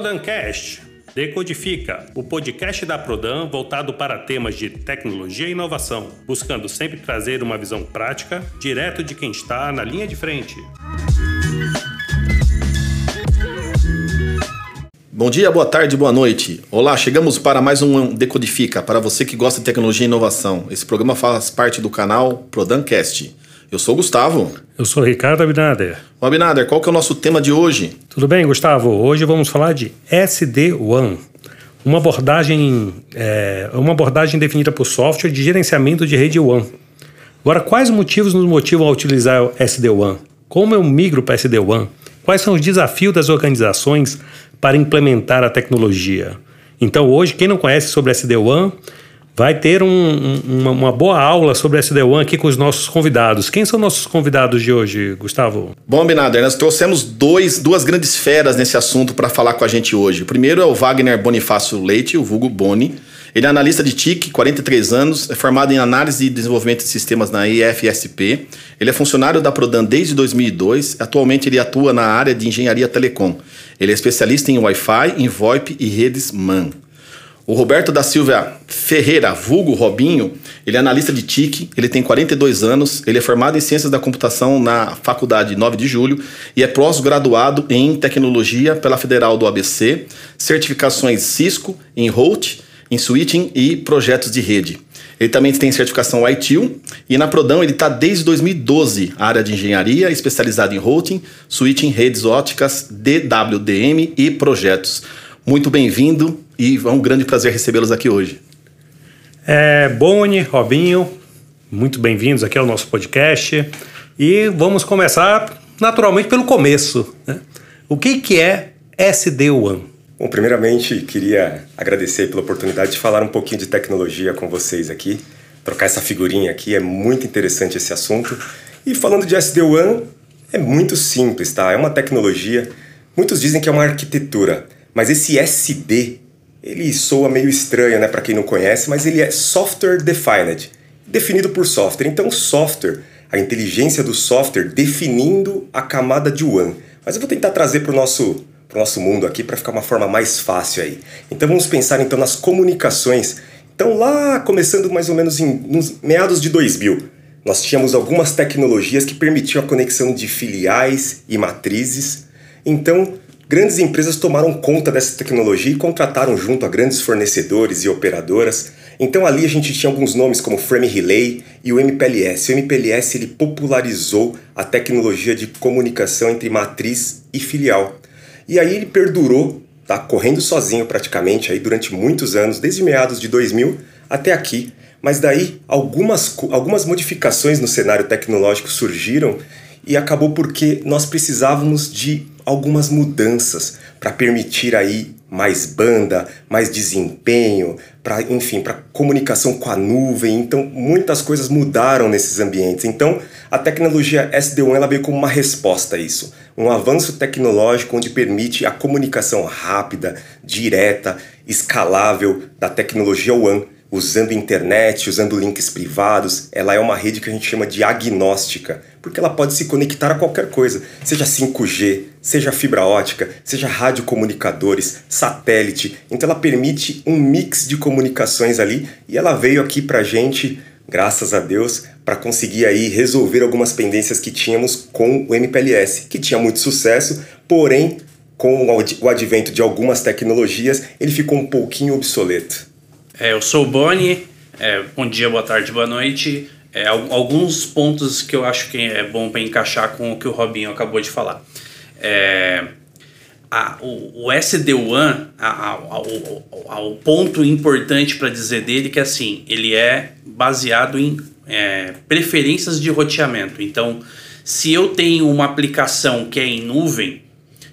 ProdamCast, Decodifica, o podcast da Prodam voltado para temas de tecnologia e inovação, buscando sempre trazer uma visão prática, direto de quem está na linha de frente. Bom dia, boa tarde, boa noite. Olá, chegamos para mais um Decodifica, para você que gosta de tecnologia e inovação. Esse programa faz parte do canal ProdamCast. Eu sou o Gustavo. Eu sou o Ricardo Abinader. Ô Abinader, qual que é o nosso tema de hoje? Tudo bem, Gustavo? Hoje vamos falar de SD-WAN, uma abordagem definida por software de gerenciamento de rede WAN. Agora, quais motivos nos motivam a utilizar o SD-WAN? Como eu migro para SD-WAN? Quais são os desafios das organizações para implementar a tecnologia? Então, hoje, quem não conhece sobre SD-WAN... vai ter uma boa aula sobre SD-WAN aqui com os nossos convidados. Quem são nossos convidados de hoje, Gustavo? Bom, Abinader, nós trouxemos duas grandes feras nesse assunto para falar com a gente hoje. O primeiro é o Wagner Bonifácio Leite, o vulgo Boni. Ele é analista de TIC, 43 anos, é formado em análise e desenvolvimento de sistemas na IFSP. Ele é funcionário da Prodam desde 2002. Atualmente ele atua na área de engenharia telecom. Ele é especialista em Wi-Fi, em VoIP e redes MAN. O Roberto da Silva Ferreira, vulgo Robinho, ele é analista de TIC, ele tem 42 anos, ele é formado em Ciências da Computação na Faculdade 9 de Julho e é pós-graduado em Tecnologia pela Federal do ABC, certificações Cisco, em Route, em Switching e Projetos de Rede. Ele também tem certificação ITIL e na Prodam ele está desde 2012, área de engenharia especializada em Routing, Switching, Redes Óticas, DWDM e Projetos. Muito bem-vindo e é um grande prazer recebê-los aqui hoje. Boni, Robinho, muito bem-vindos aqui ao nosso podcast. E vamos começar naturalmente pelo começo, né? O que é SD-WAN? Bom, primeiramente queria agradecer pela oportunidade de falar um pouquinho de tecnologia com vocês aqui. Trocar essa figurinha aqui, é muito interessante esse assunto. E falando de SD-WAN, é muito simples, tá? É uma tecnologia, muitos dizem que é uma arquitetura. Mas esse SD, ele soa meio estranho, né, para quem não conhece, mas ele é Software Defined, definido por software. Então, software, a inteligência do software definindo a camada de WAN. Mas eu vou tentar trazer para o nosso mundo aqui para ficar uma forma mais fácil aí. Então, vamos pensar então nas comunicações. Então, lá começando mais ou menos nos meados de 2000, nós tínhamos algumas tecnologias que permitiam a conexão de filiais e matrizes. Então, grandes empresas tomaram conta dessa tecnologia e contrataram junto a grandes fornecedores e operadoras. Então ali a gente tinha alguns nomes como Frame Relay e o MPLS. O MPLS ele popularizou a tecnologia de comunicação entre matriz e filial. E aí ele perdurou, tá, correndo sozinho praticamente aí durante muitos anos, desde meados de 2000 até aqui. Mas daí algumas modificações no cenário tecnológico surgiram e acabou porque nós precisávamos de algumas mudanças para permitir aí mais banda, mais desempenho, para comunicação com a nuvem. Então, muitas coisas mudaram nesses ambientes. Então, a tecnologia SD-WAN ela veio como uma resposta a isso. Um avanço tecnológico onde permite a comunicação rápida, direta, escalável da tecnologia WAN, usando internet, usando links privados. Ela é uma rede que a gente chama de agnóstica, porque ela pode se conectar a qualquer coisa, seja 5G, seja fibra ótica, seja radiocomunicadores, satélite. Então ela permite um mix de comunicações ali e ela veio aqui pra gente, graças a Deus, para conseguir aí resolver algumas pendências que tínhamos com o MPLS, que tinha muito sucesso, porém com o advento de algumas tecnologias ele ficou um pouquinho obsoleto. Eu sou o Boni, bom dia, boa tarde, boa noite. Alguns pontos que eu acho que é bom para encaixar com o que o Robinho acabou de falar. O SD-WAN, o ponto importante para dizer dele que assim, ele é baseado em preferências de roteamento. Então, se eu tenho uma aplicação que é em nuvem,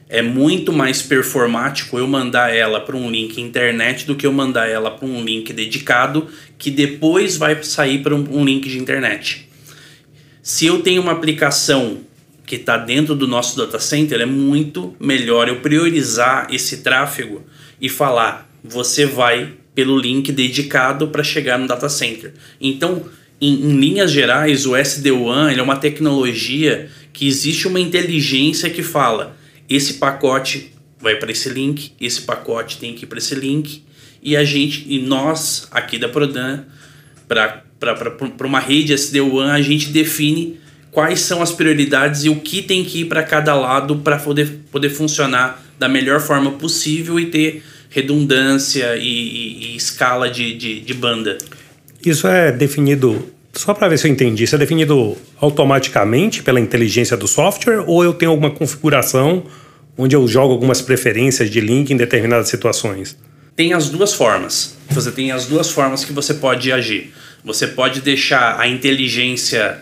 é muito mais performático eu mandar ela para um link internet do que eu mandar ela para um link dedicado que depois vai sair para um link de internet. Se eu tenho uma aplicação que está dentro do nosso data center, é muito melhor eu priorizar esse tráfego e falar, você vai pelo link dedicado para chegar no data center. Então, em linhas gerais, o SD-WAN ele é uma tecnologia que existe uma inteligência que fala, esse pacote vai para esse link, esse pacote tem que ir para esse link, e a gente, e nós aqui da Prodam, para uma rede SD-WAN, a gente define quais são as prioridades e o que tem que ir para cada lado para poder funcionar da melhor forma possível e ter redundância e escala de banda. Isso é definido, só para ver se eu entendi, isso é definido automaticamente pela inteligência do software, ou eu tenho alguma configuração onde eu jogo algumas preferências de link em determinadas situações? Tem as duas formas. Você tem as duas formas que você pode agir. Você pode deixar a inteligência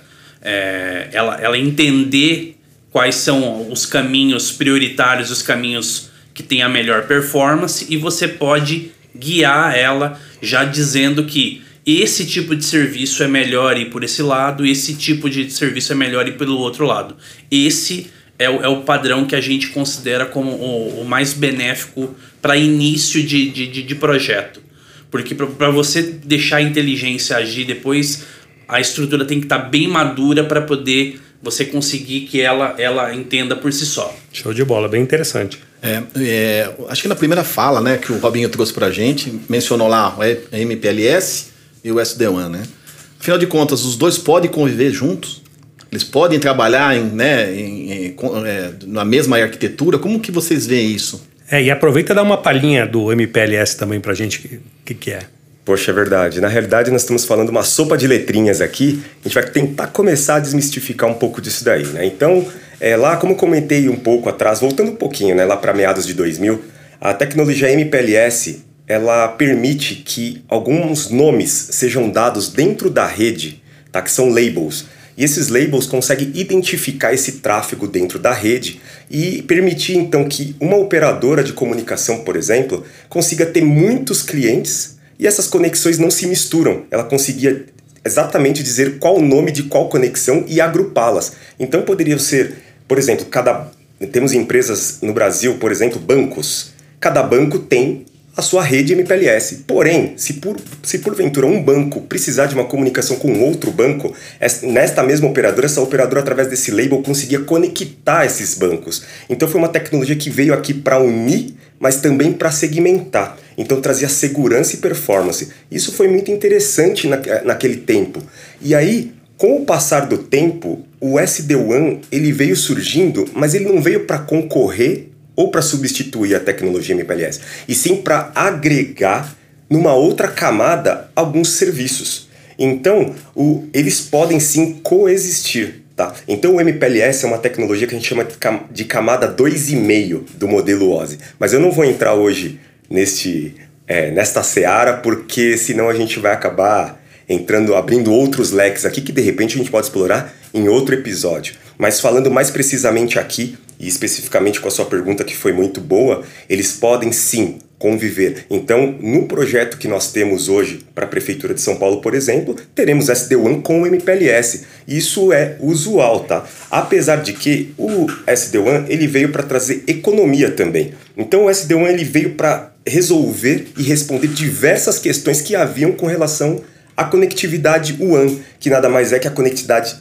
ela entender quais são os caminhos prioritários, os caminhos que têm a melhor performance, e você pode guiar ela já dizendo que esse tipo de serviço é melhor ir por esse lado, esse tipo de serviço é melhor ir pelo outro lado. Esse é o padrão que a gente considera como o mais benéfico para início de projeto. Porque para você deixar a inteligência agir depois, a estrutura tem que estar bem madura para poder você conseguir que ela entenda por si só. Show de bola, bem interessante. Acho que na primeira fala, né, que o Robinho trouxe para a gente, mencionou lá a MPLS e o SD-WAN, né? Afinal de contas, os dois podem conviver juntos? Eles podem trabalhar na mesma arquitetura? Como que vocês veem isso? E aproveita e dá uma palhinha do MPLS também pra gente, o que é. Poxa, é verdade. Na realidade, nós estamos falando uma sopa de letrinhas aqui. A gente vai tentar começar a desmistificar um pouco disso daí, né? Então, lá, como comentei um pouco atrás, voltando um pouquinho, né, lá para meados de 2000, a tecnologia MPLS, ela permite que alguns nomes sejam dados dentro da rede, tá? Que são labels. E esses labels conseguem identificar esse tráfego dentro da rede e permitir, então, que uma operadora de comunicação, por exemplo, consiga ter muitos clientes e essas conexões não se misturam. Ela conseguia exatamente dizer qual o nome de qual conexão e agrupá-las. Então, poderiam ser, por exemplo, temos empresas no Brasil, por exemplo, bancos. Cada banco tem a sua rede MPLS. Porém, se porventura um banco precisar de uma comunicação com outro banco, nesta mesma operadora, essa operadora, através desse label, conseguia conectar esses bancos. Então foi uma tecnologia que veio aqui para unir, mas também para segmentar. Então trazia segurança e performance. Isso foi muito interessante naquele tempo. E aí, com o passar do tempo, o SD-WAN ele veio surgindo, mas ele não veio para concorrer ou para substituir a tecnologia MPLS, e sim para agregar numa outra camada alguns serviços. Então, eles podem sim coexistir. Tá? Então o MPLS é uma tecnologia que a gente chama de camada 2,5 do modelo OSI. Mas eu não vou entrar hoje nesta seara, porque senão a gente vai acabar abrindo outros leques aqui que de repente a gente pode explorar em outro episódio. Mas falando mais precisamente aqui, e especificamente com a sua pergunta que foi muito boa, eles podem sim conviver. Então, no projeto que nós temos hoje para a Prefeitura de São Paulo, por exemplo, teremos SD-WAN com o MPLS. Isso é usual, tá? Apesar de que o SD-WAN ele veio para trazer economia também. Então, o SD-WAN ele veio para resolver e responder diversas questões que haviam com relação a conectividade WAN, que nada mais é que a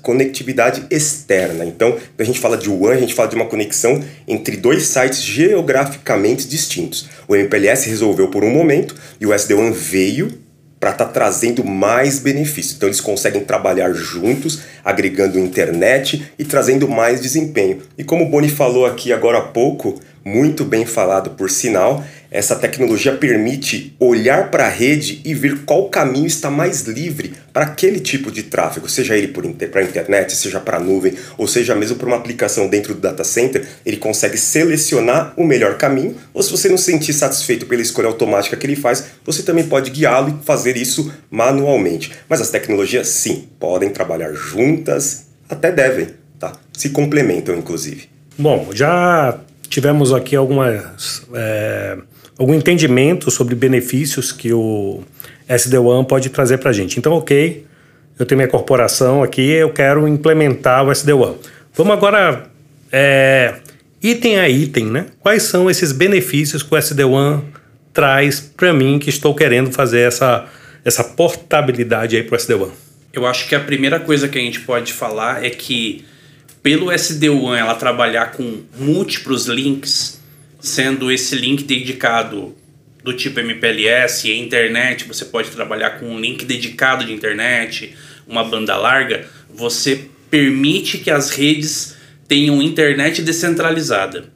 conectividade externa. Então, quando a gente fala de WAN, a gente fala de uma conexão entre dois sites geograficamente distintos. O MPLS resolveu por um momento e o SD-WAN veio para estar trazendo mais benefícios. Então, eles conseguem trabalhar juntos, agregando internet e trazendo mais desempenho. E como o Boni falou aqui agora há pouco, muito bem falado por sinal, essa tecnologia permite olhar para a rede e ver qual caminho está mais livre para aquele tipo de tráfego, seja ele para a internet, seja para a nuvem, ou seja mesmo para uma aplicação dentro do data center, ele consegue selecionar o melhor caminho, ou se você não se sentir satisfeito pela escolha automática que ele faz, você também pode guiá-lo e fazer isso manualmente. Mas as tecnologias, sim, podem trabalhar juntas, até devem, tá? Se complementam, inclusive. Bom, já tivemos aqui algum entendimento sobre benefícios que o SD-WAN pode trazer para a gente. Então, ok, eu tenho minha corporação aqui, eu quero implementar o SD-WAN. Vamos agora, item a item, né? Quais são esses benefícios que o SD-WAN traz para mim, que estou querendo fazer essa portabilidade aí para o SD-WAN? Eu acho que a primeira coisa que a gente pode falar é que pelo SD-WAN ela trabalhar com múltiplos links, sendo esse link dedicado do tipo MPLS e internet, você pode trabalhar com um link dedicado de internet, uma banda larga, você permite que as redes tenham internet descentralizada.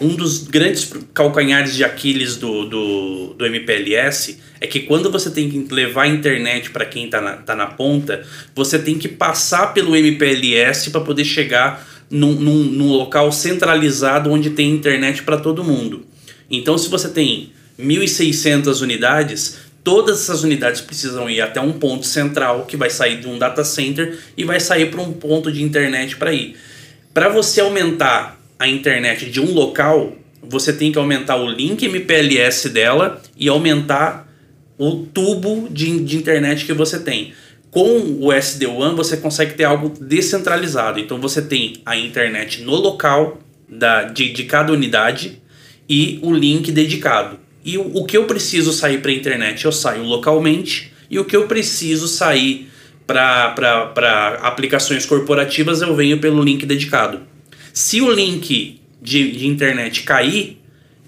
Um dos grandes calcanhares de Aquiles do MPLS é que quando você tem que levar a internet para quem tá na ponta, você tem que passar pelo MPLS para poder chegar num local centralizado onde tem internet para todo mundo. Então, se você tem 1.600 unidades, todas essas unidades precisam ir até um ponto central que vai sair de um data center e vai sair para um ponto de internet para ir. Para você aumentar a internet de um local, você tem que aumentar o link MPLS dela e aumentar o tubo de internet que você tem. Com o SD-WAN você consegue ter algo descentralizado. Então você tem a internet no local de cada unidade e o link dedicado. E o que eu preciso sair para a internet eu saio localmente, e o que eu preciso sair para aplicações corporativas eu venho pelo link dedicado. Se o link de internet cair,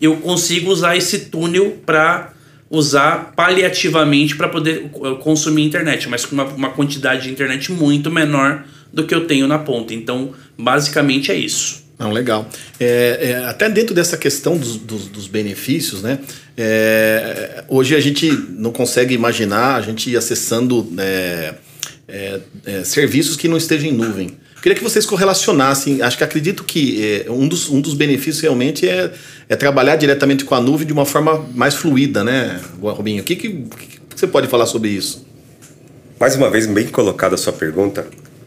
eu consigo usar esse túnel para usar paliativamente para poder consumir internet, mas com uma quantidade de internet muito menor do que eu tenho na ponta. Então, basicamente é isso. Não, legal. Até dentro dessa questão dos benefícios, né? Hoje a gente não consegue imaginar a gente acessando serviços que não estejam em nuvem. Queria que vocês correlacionassem. Acredito que um dos benefícios realmente é trabalhar diretamente com a nuvem de uma forma mais fluida, né, Robinho? O que você pode falar sobre isso? Mais uma vez, bem colocada a sua pergunta.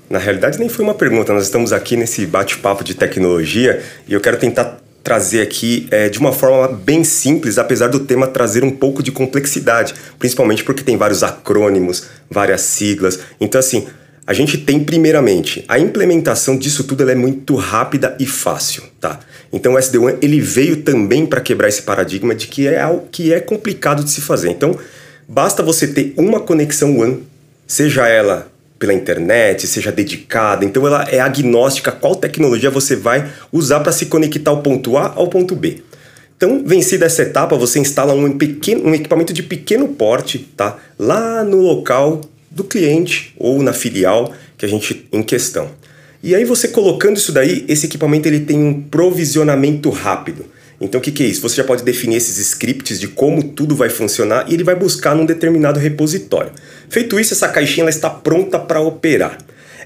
Na realidade, nem foi uma pergunta. Nós estamos aqui nesse bate-papo de tecnologia e eu quero tentar trazer aqui de uma forma bem simples, apesar do tema trazer um pouco de complexidade, principalmente porque tem vários acrônimos, várias siglas. Então, assim, a gente tem, primeiramente, a implementação disso tudo, ela é muito rápida e fácil, tá? Então o SD-WAN, ele veio também para quebrar esse paradigma de que é algo que é complicado de se fazer. Então, basta você ter uma conexão WAN, seja ela pela internet, seja dedicada. Então ela é agnóstica a qual tecnologia você vai usar para se conectar ao ponto A ao ponto B. Então, vencida essa etapa, você instala um equipamento de pequeno porte, tá? Lá no local do cliente ou na filial que a gente em questão. E aí você colocando isso daí, esse equipamento ele tem um provisionamento rápido. Então o que é isso? Você já pode definir esses scripts de como tudo vai funcionar e ele vai buscar num determinado repositório. Feito isso, essa caixinha ela está pronta para operar.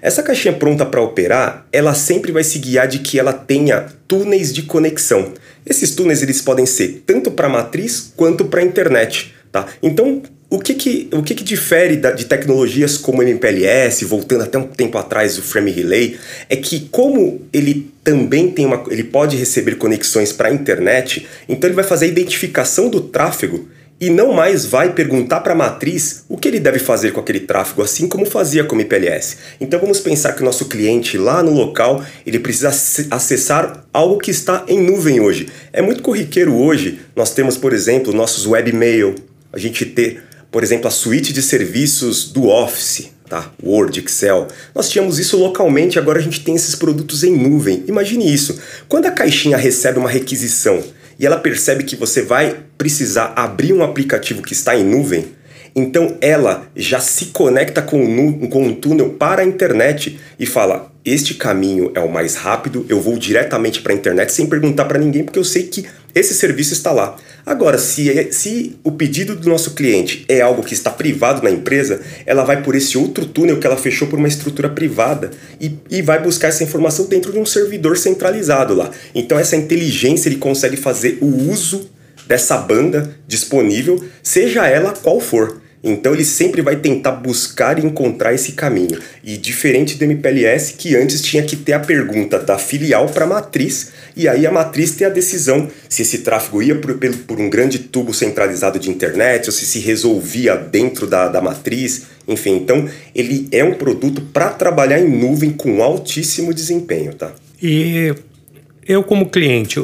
Essa caixinha pronta para operar, ela sempre vai se guiar de que ela tenha túneis de conexão. Esses túneis eles podem ser tanto para a matriz quanto para a internet, tá? Então, o que difere de tecnologias como MPLS, voltando até um tempo atrás o Frame Relay, é que como ele também tem ele pode receber conexões para a internet, então ele vai fazer a identificação do tráfego e não mais vai perguntar para a matriz o que ele deve fazer com aquele tráfego, assim como fazia com o MPLS. Então vamos pensar que o nosso cliente lá no local, ele precisa acessar algo que está em nuvem hoje. É muito corriqueiro hoje, nós temos, por exemplo, nossos webmail, a gente ter, por exemplo, a suíte de serviços do Office, tá? Word, Excel. Nós tínhamos isso localmente, agora a gente tem esses produtos em nuvem. Imagine isso. Quando a caixinha recebe uma requisição e ela percebe que você vai precisar abrir um aplicativo que está em nuvem, então ela já se conecta com um túnel para a internet e fala: este caminho é o mais rápido, eu vou diretamente para a internet sem perguntar para ninguém, porque eu sei que esse serviço está lá. Agora, se o pedido do nosso cliente é algo que está privado na empresa, ela vai por esse outro túnel que ela fechou por uma estrutura privada e vai buscar essa informação dentro de um servidor centralizado lá. Então essa inteligência ele consegue fazer o uso dessa banda disponível, seja ela qual for. Então ele sempre vai tentar buscar e encontrar esse caminho. E diferente do MPLS, que antes tinha que ter a pergunta da filial para a matriz, e aí a matriz tem a decisão se esse tráfego ia por um grande tubo centralizado de internet ou se resolvia dentro da matriz. Enfim, então ele é um produto para trabalhar em nuvem com altíssimo desempenho, tá? E eu como cliente...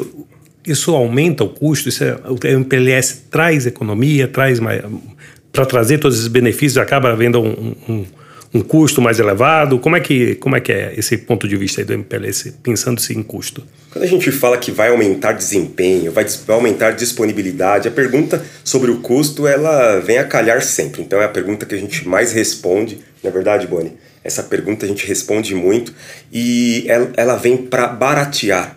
Isso aumenta o custo, o MPLS traz economia, para trazer todos esses benefícios, acaba havendo um um custo mais elevado? Como é que é esse ponto de vista aí do MPLS, pensando-se em custo? Quando a gente fala que vai aumentar desempenho, vai aumentar disponibilidade, a pergunta sobre o custo, ela vem a calhar sempre. Então é a pergunta que a gente mais responde, não é verdade, Boni? Essa pergunta a gente responde muito e ela vem para baratear.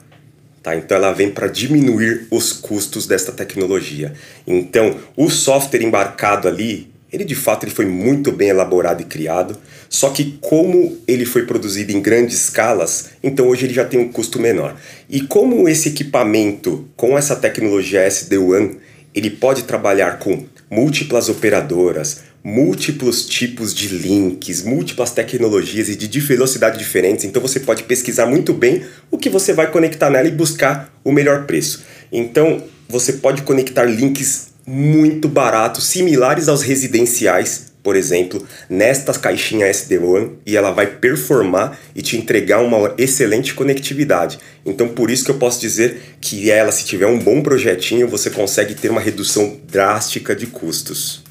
Tá? Então ela vem para diminuir os custos desta tecnologia. Então o software embarcado ali, ele de fato ele foi muito bem elaborado e criado, só que como ele foi produzido em grandes escalas, então hoje ele já tem um custo menor. E como esse equipamento, com essa tecnologia SD-WAN, ele pode trabalhar com múltiplas operadoras, múltiplos tipos de links, múltiplas tecnologias e de velocidade diferentes, então você pode pesquisar muito bem o que você vai conectar nela e buscar o melhor preço. Então você pode conectar links muito baratos, similares aos residenciais, por exemplo, nestas caixinhas SD-WAN, e ela vai performar e te entregar uma excelente conectividade. Então por isso que eu posso dizer que ela, se tiver um bom projetinho, você consegue ter uma redução drástica de custos.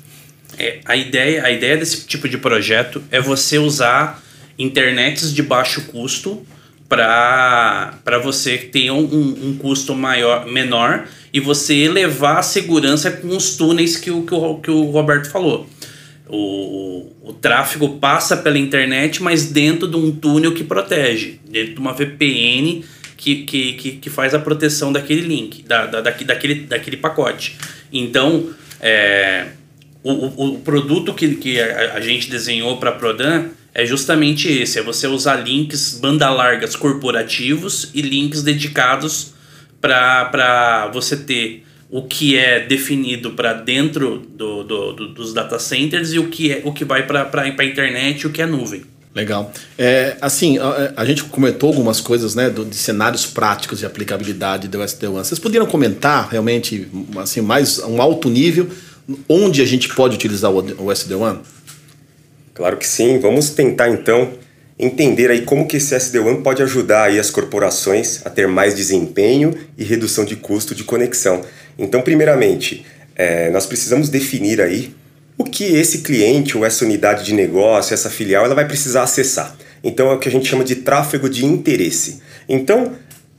A ideia desse tipo de projeto é você usar internets de baixo custo para você ter um custo menor e você elevar a segurança com os túneis que o Roberto falou. O tráfego passa pela internet, mas dentro de um túnel que protege, dentro de uma VPN que faz a proteção daquele link, daquele pacote. Então, o produto que a gente desenhou para a Prodam é justamente esse, é você usar links banda largas corporativos e links dedicados para você ter o que é definido para dentro dos data centers e o que vai para a internet e o que é nuvem. Legal. A gente comentou algumas coisas, né, de cenários práticos de aplicabilidade do SD-WAN. Vocês poderiam comentar realmente assim, mais um alto nível onde a gente pode utilizar o SD-WAN? Claro que sim. Vamos tentar então entender aí como que esse SD-WAN pode ajudar aí as corporações a ter mais desempenho e redução de custo de conexão. Então, primeiramente, nós precisamos definir aí o que esse cliente ou essa unidade de negócio, essa filial, ela vai precisar acessar. Então, é o que a gente chama de tráfego de interesse. Então,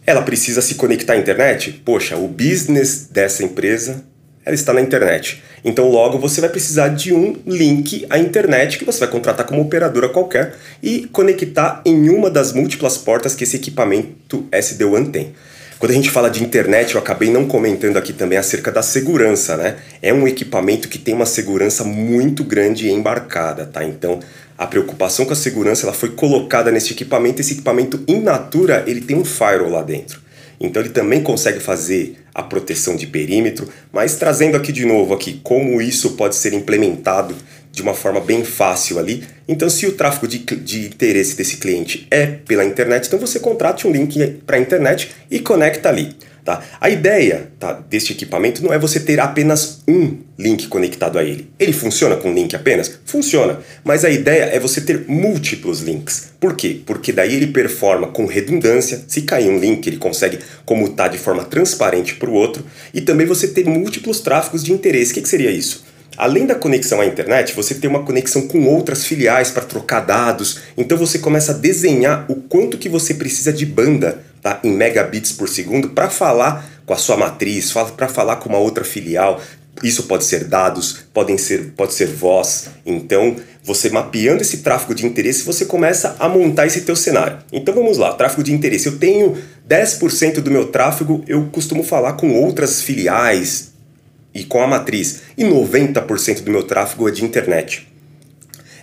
ela precisa se conectar à internet? Poxa, o business dessa empresa, ela está na internet. Então logo você vai precisar de um link à internet que você vai contratar como operadora qualquer e conectar em uma das múltiplas portas que esse equipamento SD-WAN tem. Quando a gente fala de internet, eu acabei não comentando aqui também acerca da segurança, né? É um equipamento que tem uma segurança muito grande e embarcada, tá? Então a preocupação com a segurança ela foi colocada nesse equipamento. Esse equipamento in natura ele tem um firewall lá dentro. Então ele também consegue fazer a proteção de perímetro, mas trazendo aqui de novo aqui como isso pode ser implementado de uma forma bem fácil ali. Então se o tráfego de interesse desse cliente é pela internet, então você contrate um link para a internet e conecta ali. Tá? A ideia, tá, deste equipamento não é você ter apenas um link conectado a ele. Ele funciona com um link apenas? Funciona, mas a ideia é você ter múltiplos links. Por quê? Porque daí ele performa com redundância, se cair um link ele consegue comutar de forma transparente para o outro, e também você ter múltiplos tráfegos de interesse. O que seria isso? Além da conexão à internet, você tem uma conexão com outras filiais para trocar dados, então você começa a desenhar o quanto que você precisa de banda, tá, em megabits por segundo para falar com a sua matriz, para falar com uma outra filial. Isso pode ser dados, pode ser voz. Então, você mapeando esse tráfego de interesse, você começa a montar esse teu cenário. Então vamos lá, tráfego de interesse. Eu tenho 10% do meu tráfego, eu costumo falar com outras filiais e com a matriz, e 90% do meu tráfego é de internet.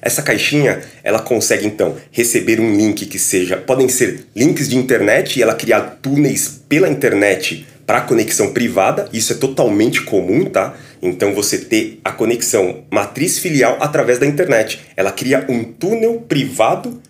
Essa caixinha, ela consegue então receber um link que seja, podem ser links de internet, e ela criar túneis pela internet para conexão privada, isso é totalmente comum, tá? Então você ter a conexão matriz filial através da internet, ela cria um túnel privado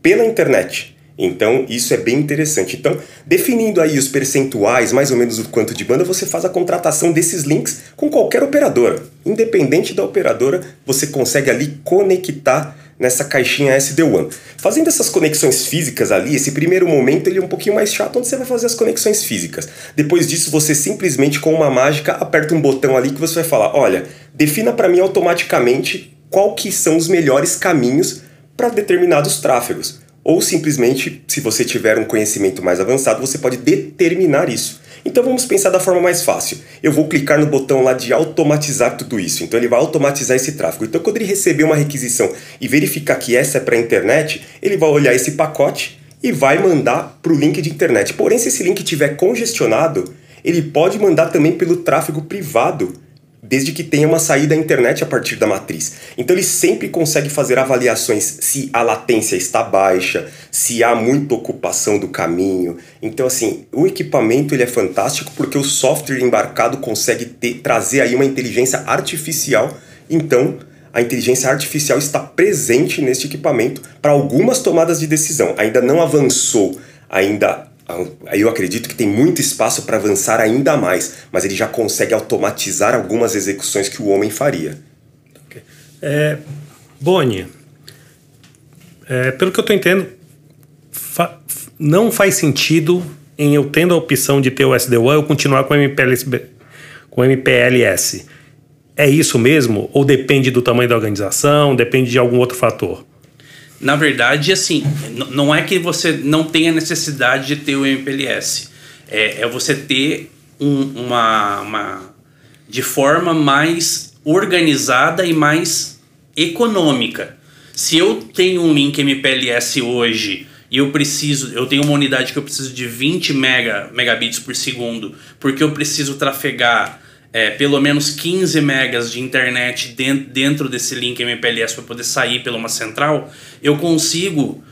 pela internet. Então isso é bem interessante. Então definindo aí os percentuais, mais ou menos o quanto de banda, você faz a contratação desses links com qualquer operadora. Independente da operadora, você consegue ali conectar nessa caixinha SD-WAN. Fazendo essas conexões físicas ali, esse primeiro momento ele é um pouquinho mais chato, onde você vai fazer as conexões físicas. Depois disso você simplesmente com uma mágica aperta um botão ali que você vai falar, olha, defina para mim automaticamente qual que são os melhores caminhos para determinados tráfegos. Ou simplesmente, se você tiver um conhecimento mais avançado, você pode determinar isso. Então vamos pensar da forma mais fácil. Eu vou clicar no botão lá de automatizar tudo isso. Então ele vai automatizar esse tráfego. Então quando ele receber uma requisição e verificar que essa é para a internet, ele vai olhar esse pacote e vai mandar para o link de internet. Porém, se esse link estiver congestionado, ele pode mandar também pelo tráfego privado, desde que tenha uma saída à internet a partir da matriz. Então ele sempre consegue fazer avaliações se a latência está baixa, se há muita ocupação do caminho. Então assim, o equipamento ele é fantástico porque o software embarcado consegue trazer aí uma inteligência artificial. Então a inteligência artificial está presente neste equipamento para algumas tomadas de decisão. Ainda não avançou, eu acredito que tem muito espaço para avançar ainda mais, mas ele já consegue automatizar algumas execuções que o homem faria. Okay. Boni, pelo que eu estou entendendo, não faz sentido em eu tendo a opção de ter o SD-WAN eu continuar com o MPLS. É isso mesmo? Ou depende do tamanho da organização, depende de algum outro fator? Na verdade, assim, não é que você não tenha necessidade de ter o MPLS. É você ter de forma mais organizada e mais econômica. Se eu tenho um link MPLS hoje e eu tenho uma unidade que eu preciso de 20 megabits por segundo, porque eu preciso trafegar pelo menos 15 megas de internet dentro desse link MPLS para poder sair pela uma central, eu consigo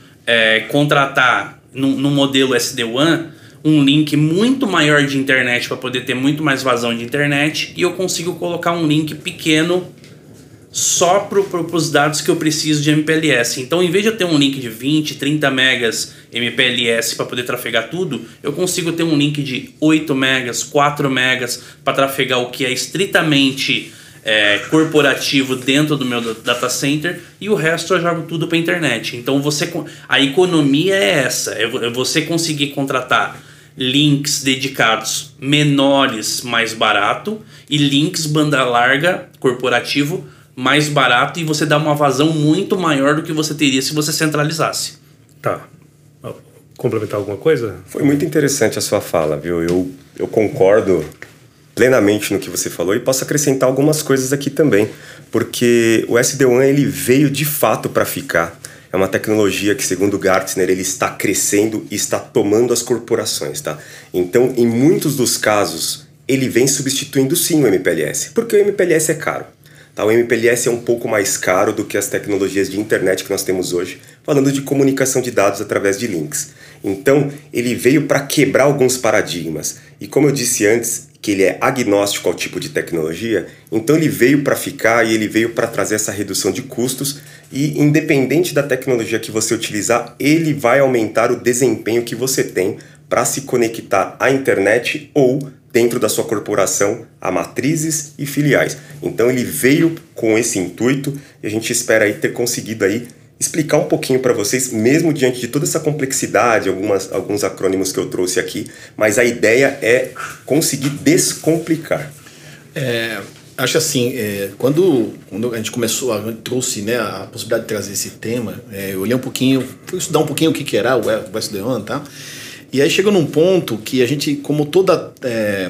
contratar no modelo SD-WAN um link muito maior de internet para poder ter muito mais vazão de internet, e eu consigo colocar um link pequeno só para os dados que eu preciso de MPLS. Então, em vez de eu ter um link de 20, 30 megas MPLS para poder trafegar tudo, eu consigo ter um link de 8 megas, 4 megas para trafegar o que é estritamente corporativo dentro do meu data center, e o resto eu jogo tudo para a internet. Então a economia é essa, é você conseguir contratar links dedicados menores mais barato e links banda larga corporativo mais barato, e você dá uma vazão muito maior do que você teria se você centralizasse. Tá. Complementar alguma coisa? Foi muito interessante a sua fala, viu? Eu concordo plenamente no que você falou e posso acrescentar algumas coisas aqui também, porque o SD-WAN ele veio de fato para ficar. É uma tecnologia que, segundo o Gartner, ele está crescendo e está tomando as corporações, tá? Então, em muitos dos casos, ele vem substituindo sim o MPLS, porque o MPLS é caro. Tá, o MPLS é um pouco mais caro do que as tecnologias de internet que nós temos hoje, falando de comunicação de dados através de links. Então, ele veio para quebrar alguns paradigmas. E como eu disse antes, que ele é agnóstico ao tipo de tecnologia, então ele veio para ficar e ele veio para trazer essa redução de custos, e independente da tecnologia que você utilizar, ele vai aumentar o desempenho que você tem para se conectar à internet ou dentro da sua corporação, a matrizes e filiais. Então ele veio com esse intuito e a gente espera aí ter conseguido aí explicar um pouquinho para vocês, mesmo diante de toda essa complexidade, alguns acrônimos que eu trouxe aqui, mas a ideia é conseguir descomplicar. Acho assim, quando a gente começou, a gente trouxe, né, a possibilidade de trazer esse tema, eu olhei um pouquinho, fui estudar um pouquinho o que era o SD-WAN, tá? E aí chega num ponto que a gente, como toda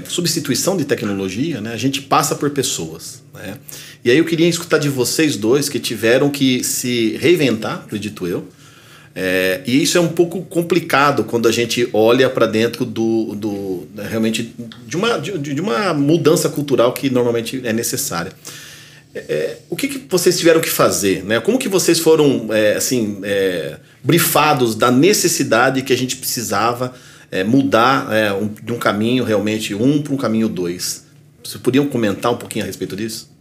substituição de tecnologia, né, a gente passa por pessoas, né? E aí eu queria escutar de vocês dois que tiveram que se reinventar, acredito eu. E isso é um pouco complicado quando a gente olha para dentro realmente de uma mudança cultural que normalmente é necessária. O que vocês tiveram que fazer, né? Como que vocês foram brifados da necessidade que a gente precisava mudar de um caminho realmente um para um caminho dois? Vocês poderiam comentar um pouquinho a respeito disso?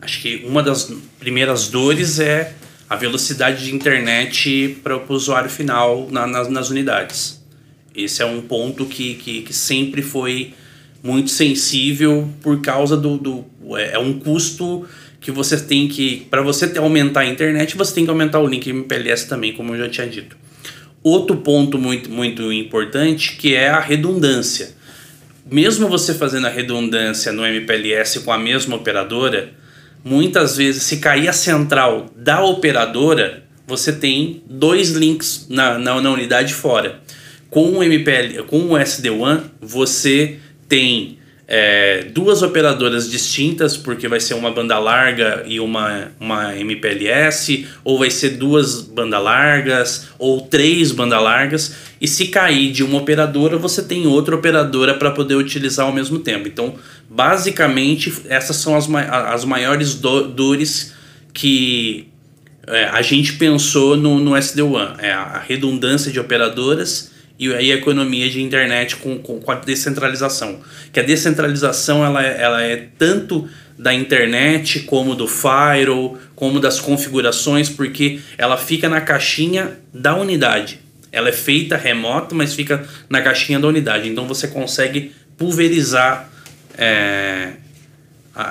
Acho que uma das primeiras dores é a velocidade de internet para o usuário final nas unidades. Esse é um ponto que sempre foi muito sensível por causa é um custo que você tem que... Para você aumentar a internet, você tem que aumentar o link MPLS também, como eu já tinha dito. Outro ponto muito, muito importante, que é a redundância. Mesmo você fazendo a redundância no MPLS com a mesma operadora, muitas vezes, se cair a central da operadora, você tem dois links na unidade fora. Com o MPL, com o SD-WAN, você tem duas operadoras distintas, porque vai ser uma banda larga e uma MPLS, ou vai ser duas bandas largas, ou três bandas largas, e se cair de uma operadora, você tem outra operadora para poder utilizar ao mesmo tempo. Então, basicamente, essas são as maiores dores que a gente pensou no SD-WAN, a redundância de operadoras e aí a economia de internet com a descentralização. Que a descentralização ela é tanto da internet, como do firewall, como das configurações, porque ela fica na caixinha da unidade. Ela é feita remota, mas fica na caixinha da unidade. Então você consegue pulverizar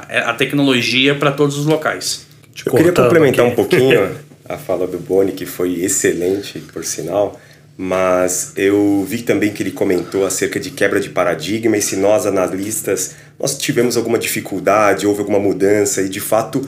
a tecnologia para todos os locais. Eu queria complementar um pouquinho a fala do Boni, que foi excelente, por sinal. Mas eu vi também que ele comentou acerca de quebra de paradigma, e se nós analistas, nós tivemos alguma dificuldade, houve alguma mudança, e de fato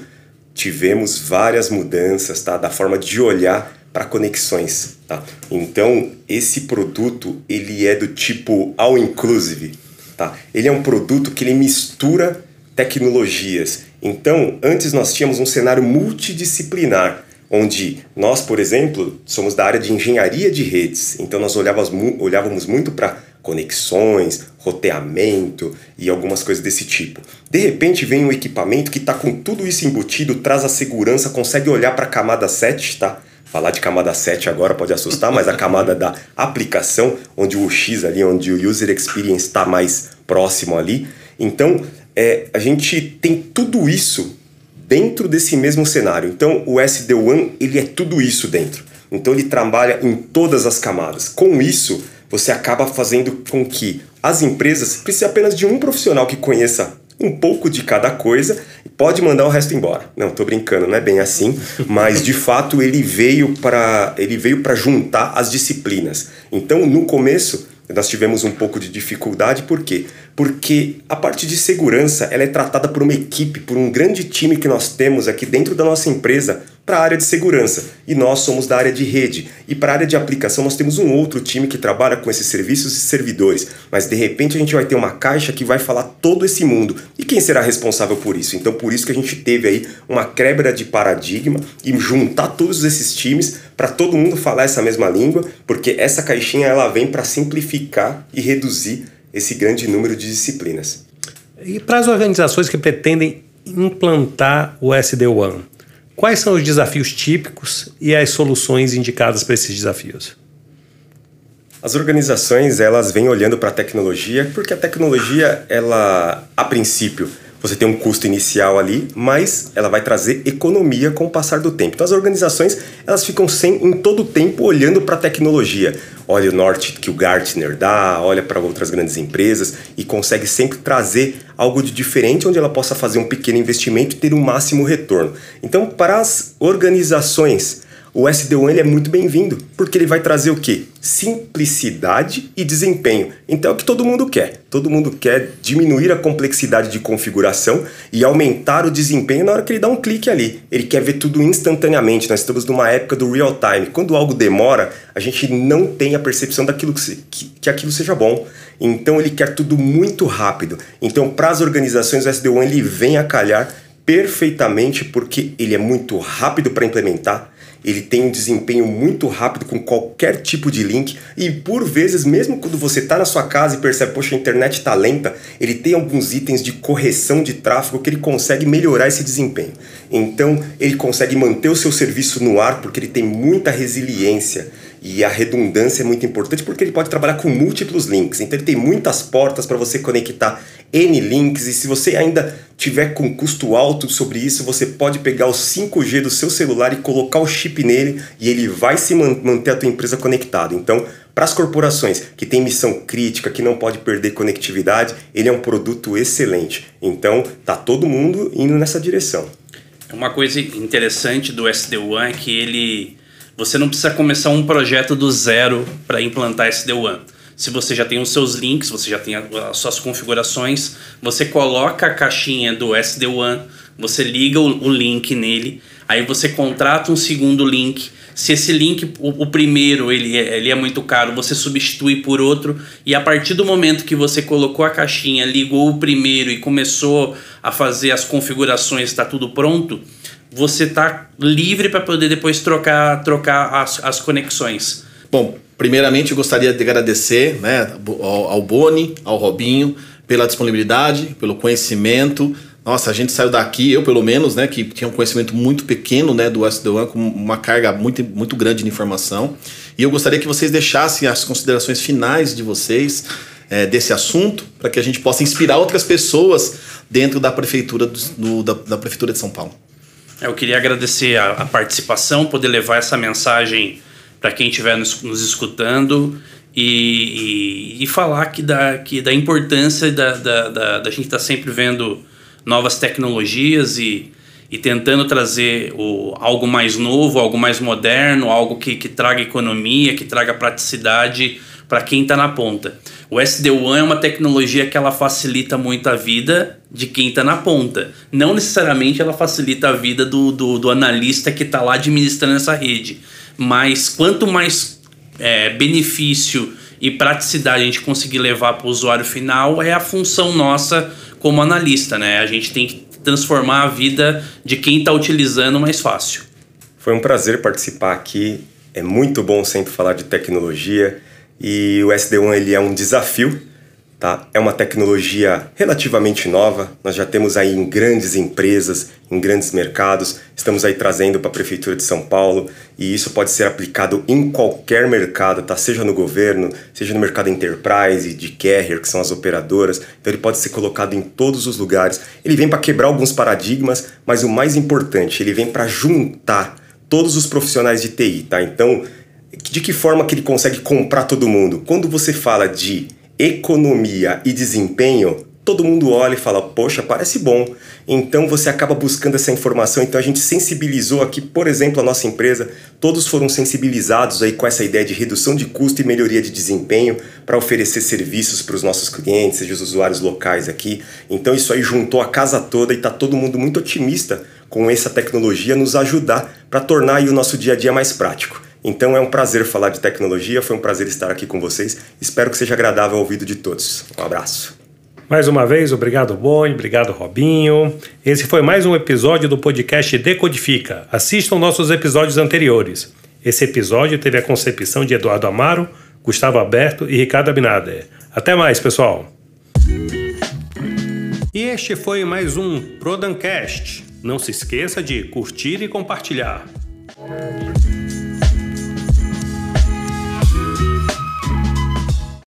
tivemos várias mudanças, tá? Da forma de olhar para conexões, tá? Então esse produto, ele é do tipo all inclusive, tá? Ele é um produto que ele mistura tecnologias. Então antes nós tínhamos um cenário multidisciplinar, onde nós, por exemplo, somos da área de engenharia de redes. Então nós olhávamos muito para conexões, roteamento e algumas coisas desse tipo. De repente vem um equipamento que está com tudo isso embutido, traz a segurança, consegue olhar para a camada 7, tá? Falar de camada 7 agora pode assustar, mas a camada da aplicação, onde o UX ali, onde o User Experience está mais próximo ali. Então a gente tem tudo isso dentro desse mesmo cenário. Então o SD-WAN, ele é tudo isso dentro. Então ele trabalha em todas as camadas. Com isso, você acaba fazendo com que as empresas precisem apenas de um profissional que conheça um pouco de cada coisa e pode mandar o resto embora. Não, tô brincando, não é bem assim, mas de fato ele veio para juntar as disciplinas. Então no começo nós tivemos um pouco de dificuldade. Por quê? Porque a parte de segurança, ela é tratada por uma equipe, por um grande time que nós temos aqui dentro da nossa empresa para a área de segurança. E nós somos da área de rede. E para a área de aplicação nós temos um outro time que trabalha com esses serviços e servidores. Mas de repente a gente vai ter uma caixa que vai falar todo esse mundo. E quem será responsável por isso? Então por isso que a gente teve aí uma quebra de paradigma e juntar todos esses times para todo mundo falar essa mesma língua, porque essa caixinha ela vem para simplificar e reduzir esse grande número de disciplinas. E para as organizações que pretendem implantar o SD-WAN, quais são os desafios típicos e as soluções indicadas para esses desafios? As organizações, elas vêm olhando para a tecnologia, porque a tecnologia, ela, a princípio, você tem um custo inicial ali, mas ela vai trazer economia com o passar do tempo. Então as organizações, elas ficam em todo o tempo olhando para a tecnologia. Olha o norte que o Gartner dá, olha para outras grandes empresas e consegue sempre trazer algo de diferente, onde ela possa fazer um pequeno investimento e ter um máximo retorno. Então para as organizações, o SD-WAN é muito bem-vindo, porque ele vai trazer o quê? Simplicidade e desempenho. Então é o que todo mundo quer. Todo mundo quer diminuir a complexidade de configuração e aumentar o desempenho na hora que ele dá um clique ali. Ele quer ver tudo instantaneamente. Nós estamos numa época do real time. Quando algo demora, a gente não tem a percepção daquilo que aquilo seja bom. Então ele quer tudo muito rápido. Então para as organizações o SD-WAN ele vem a calhar perfeitamente, porque ele é muito rápido para implementar. Ele tem um desempenho muito rápido com qualquer tipo de link e, por vezes, mesmo quando você está na sua casa e percebe, poxa, a internet está lenta, ele tem alguns itens de correção de tráfego que ele consegue melhorar esse desempenho. Então, ele consegue manter o seu serviço no ar porque ele tem muita resiliência. E a redundância é muito importante porque ele pode trabalhar com múltiplos links. Então ele tem muitas portas para você conectar N links. E se você ainda tiver com custo alto sobre isso, você pode pegar o 5G do seu celular e colocar o chip nele e ele vai se manter a tua empresa conectada. Então, para as corporações que têm missão crítica, que não pode perder conectividade, ele é um produto excelente. Então, tá todo mundo indo nessa direção. Uma coisa interessante do SD-WAN é que você não precisa começar um projeto do zero para implantar SD-WAN. Se você já tem os seus links, você já tem as suas configurações, você coloca a caixinha do SD-WAN, você liga o link nele, Aí você contrata um segundo link. Se esse link, o primeiro, ele é muito caro, você substitui por outro. E a partir do momento que você colocou a caixinha, ligou o primeiro e começou a fazer as configurações, está tudo pronto, você está livre para poder depois trocar as conexões. Bom, primeiramente eu gostaria de agradecer, né, ao Boni, ao Robinho, pela disponibilidade, pelo conhecimento. Nossa, a gente saiu daqui, eu pelo menos, né, que tinha um conhecimento muito pequeno, né, do SD-WAN, com uma carga muito grande de informação. E eu gostaria que vocês deixassem as considerações finais de vocês desse assunto, para que a gente possa inspirar outras pessoas dentro da Prefeitura, da Prefeitura de São Paulo. Eu queria agradecer a participação, poder levar essa mensagem para quem estiver nos escutando e falar que da importância da gente estar sempre vendo novas tecnologias e tentando trazer algo mais novo, algo mais moderno, algo que traga economia, que traga praticidade para quem está na ponta. O SD-WAN é uma tecnologia que ela facilita muito a vida de quem está na ponta. Não necessariamente ela facilita a vida do analista que está lá administrando essa rede. Mas quanto mais benefício e praticidade a gente conseguir levar para o usuário final, é a função nossa como analista, né? A gente tem que transformar a vida de quem está utilizando mais fácil. Foi um prazer participar aqui. É muito bom sempre falar de tecnologia. E o SD-WAN, ele é um desafio, tá? É uma tecnologia relativamente nova. Nós já temos aí em grandes empresas, em grandes mercados. Estamos aí trazendo para a Prefeitura de São Paulo. E isso pode ser aplicado em qualquer mercado, tá? Seja no governo, seja no mercado enterprise, de carrier, que são as operadoras. Então ele pode ser colocado em todos os lugares. Ele vem para quebrar alguns paradigmas, mas o mais importante, ele vem para juntar todos os profissionais de TI, tá? Então, de que forma que ele consegue comprar todo mundo? Quando você fala de economia e desempenho, todo mundo olha e fala, poxa, parece bom. Então você acaba buscando essa informação. Então a gente sensibilizou aqui, por exemplo, a nossa empresa. Todos foram sensibilizados aí com essa ideia de redução de custo e melhoria de desempenho para oferecer serviços para os nossos clientes, seja os usuários locais aqui. Então isso aí juntou a casa toda e está todo mundo muito otimista com essa tecnologia nos ajudar para tornar aí o nosso dia a dia mais prático. Então é um prazer falar de tecnologia, foi um prazer estar aqui com vocês. Espero que seja agradável ao ouvido de todos. Um abraço. Mais uma vez, obrigado Boni, obrigado Robinho. Esse foi mais um episódio do podcast Decodifica. Assistam nossos episódios anteriores. Esse episódio teve a concepção de Eduardo Amaro, Gustavo Alberto e Ricardo Abinader. Até mais, pessoal. E este foi mais um ProdamCast. Não se esqueça de curtir e compartilhar.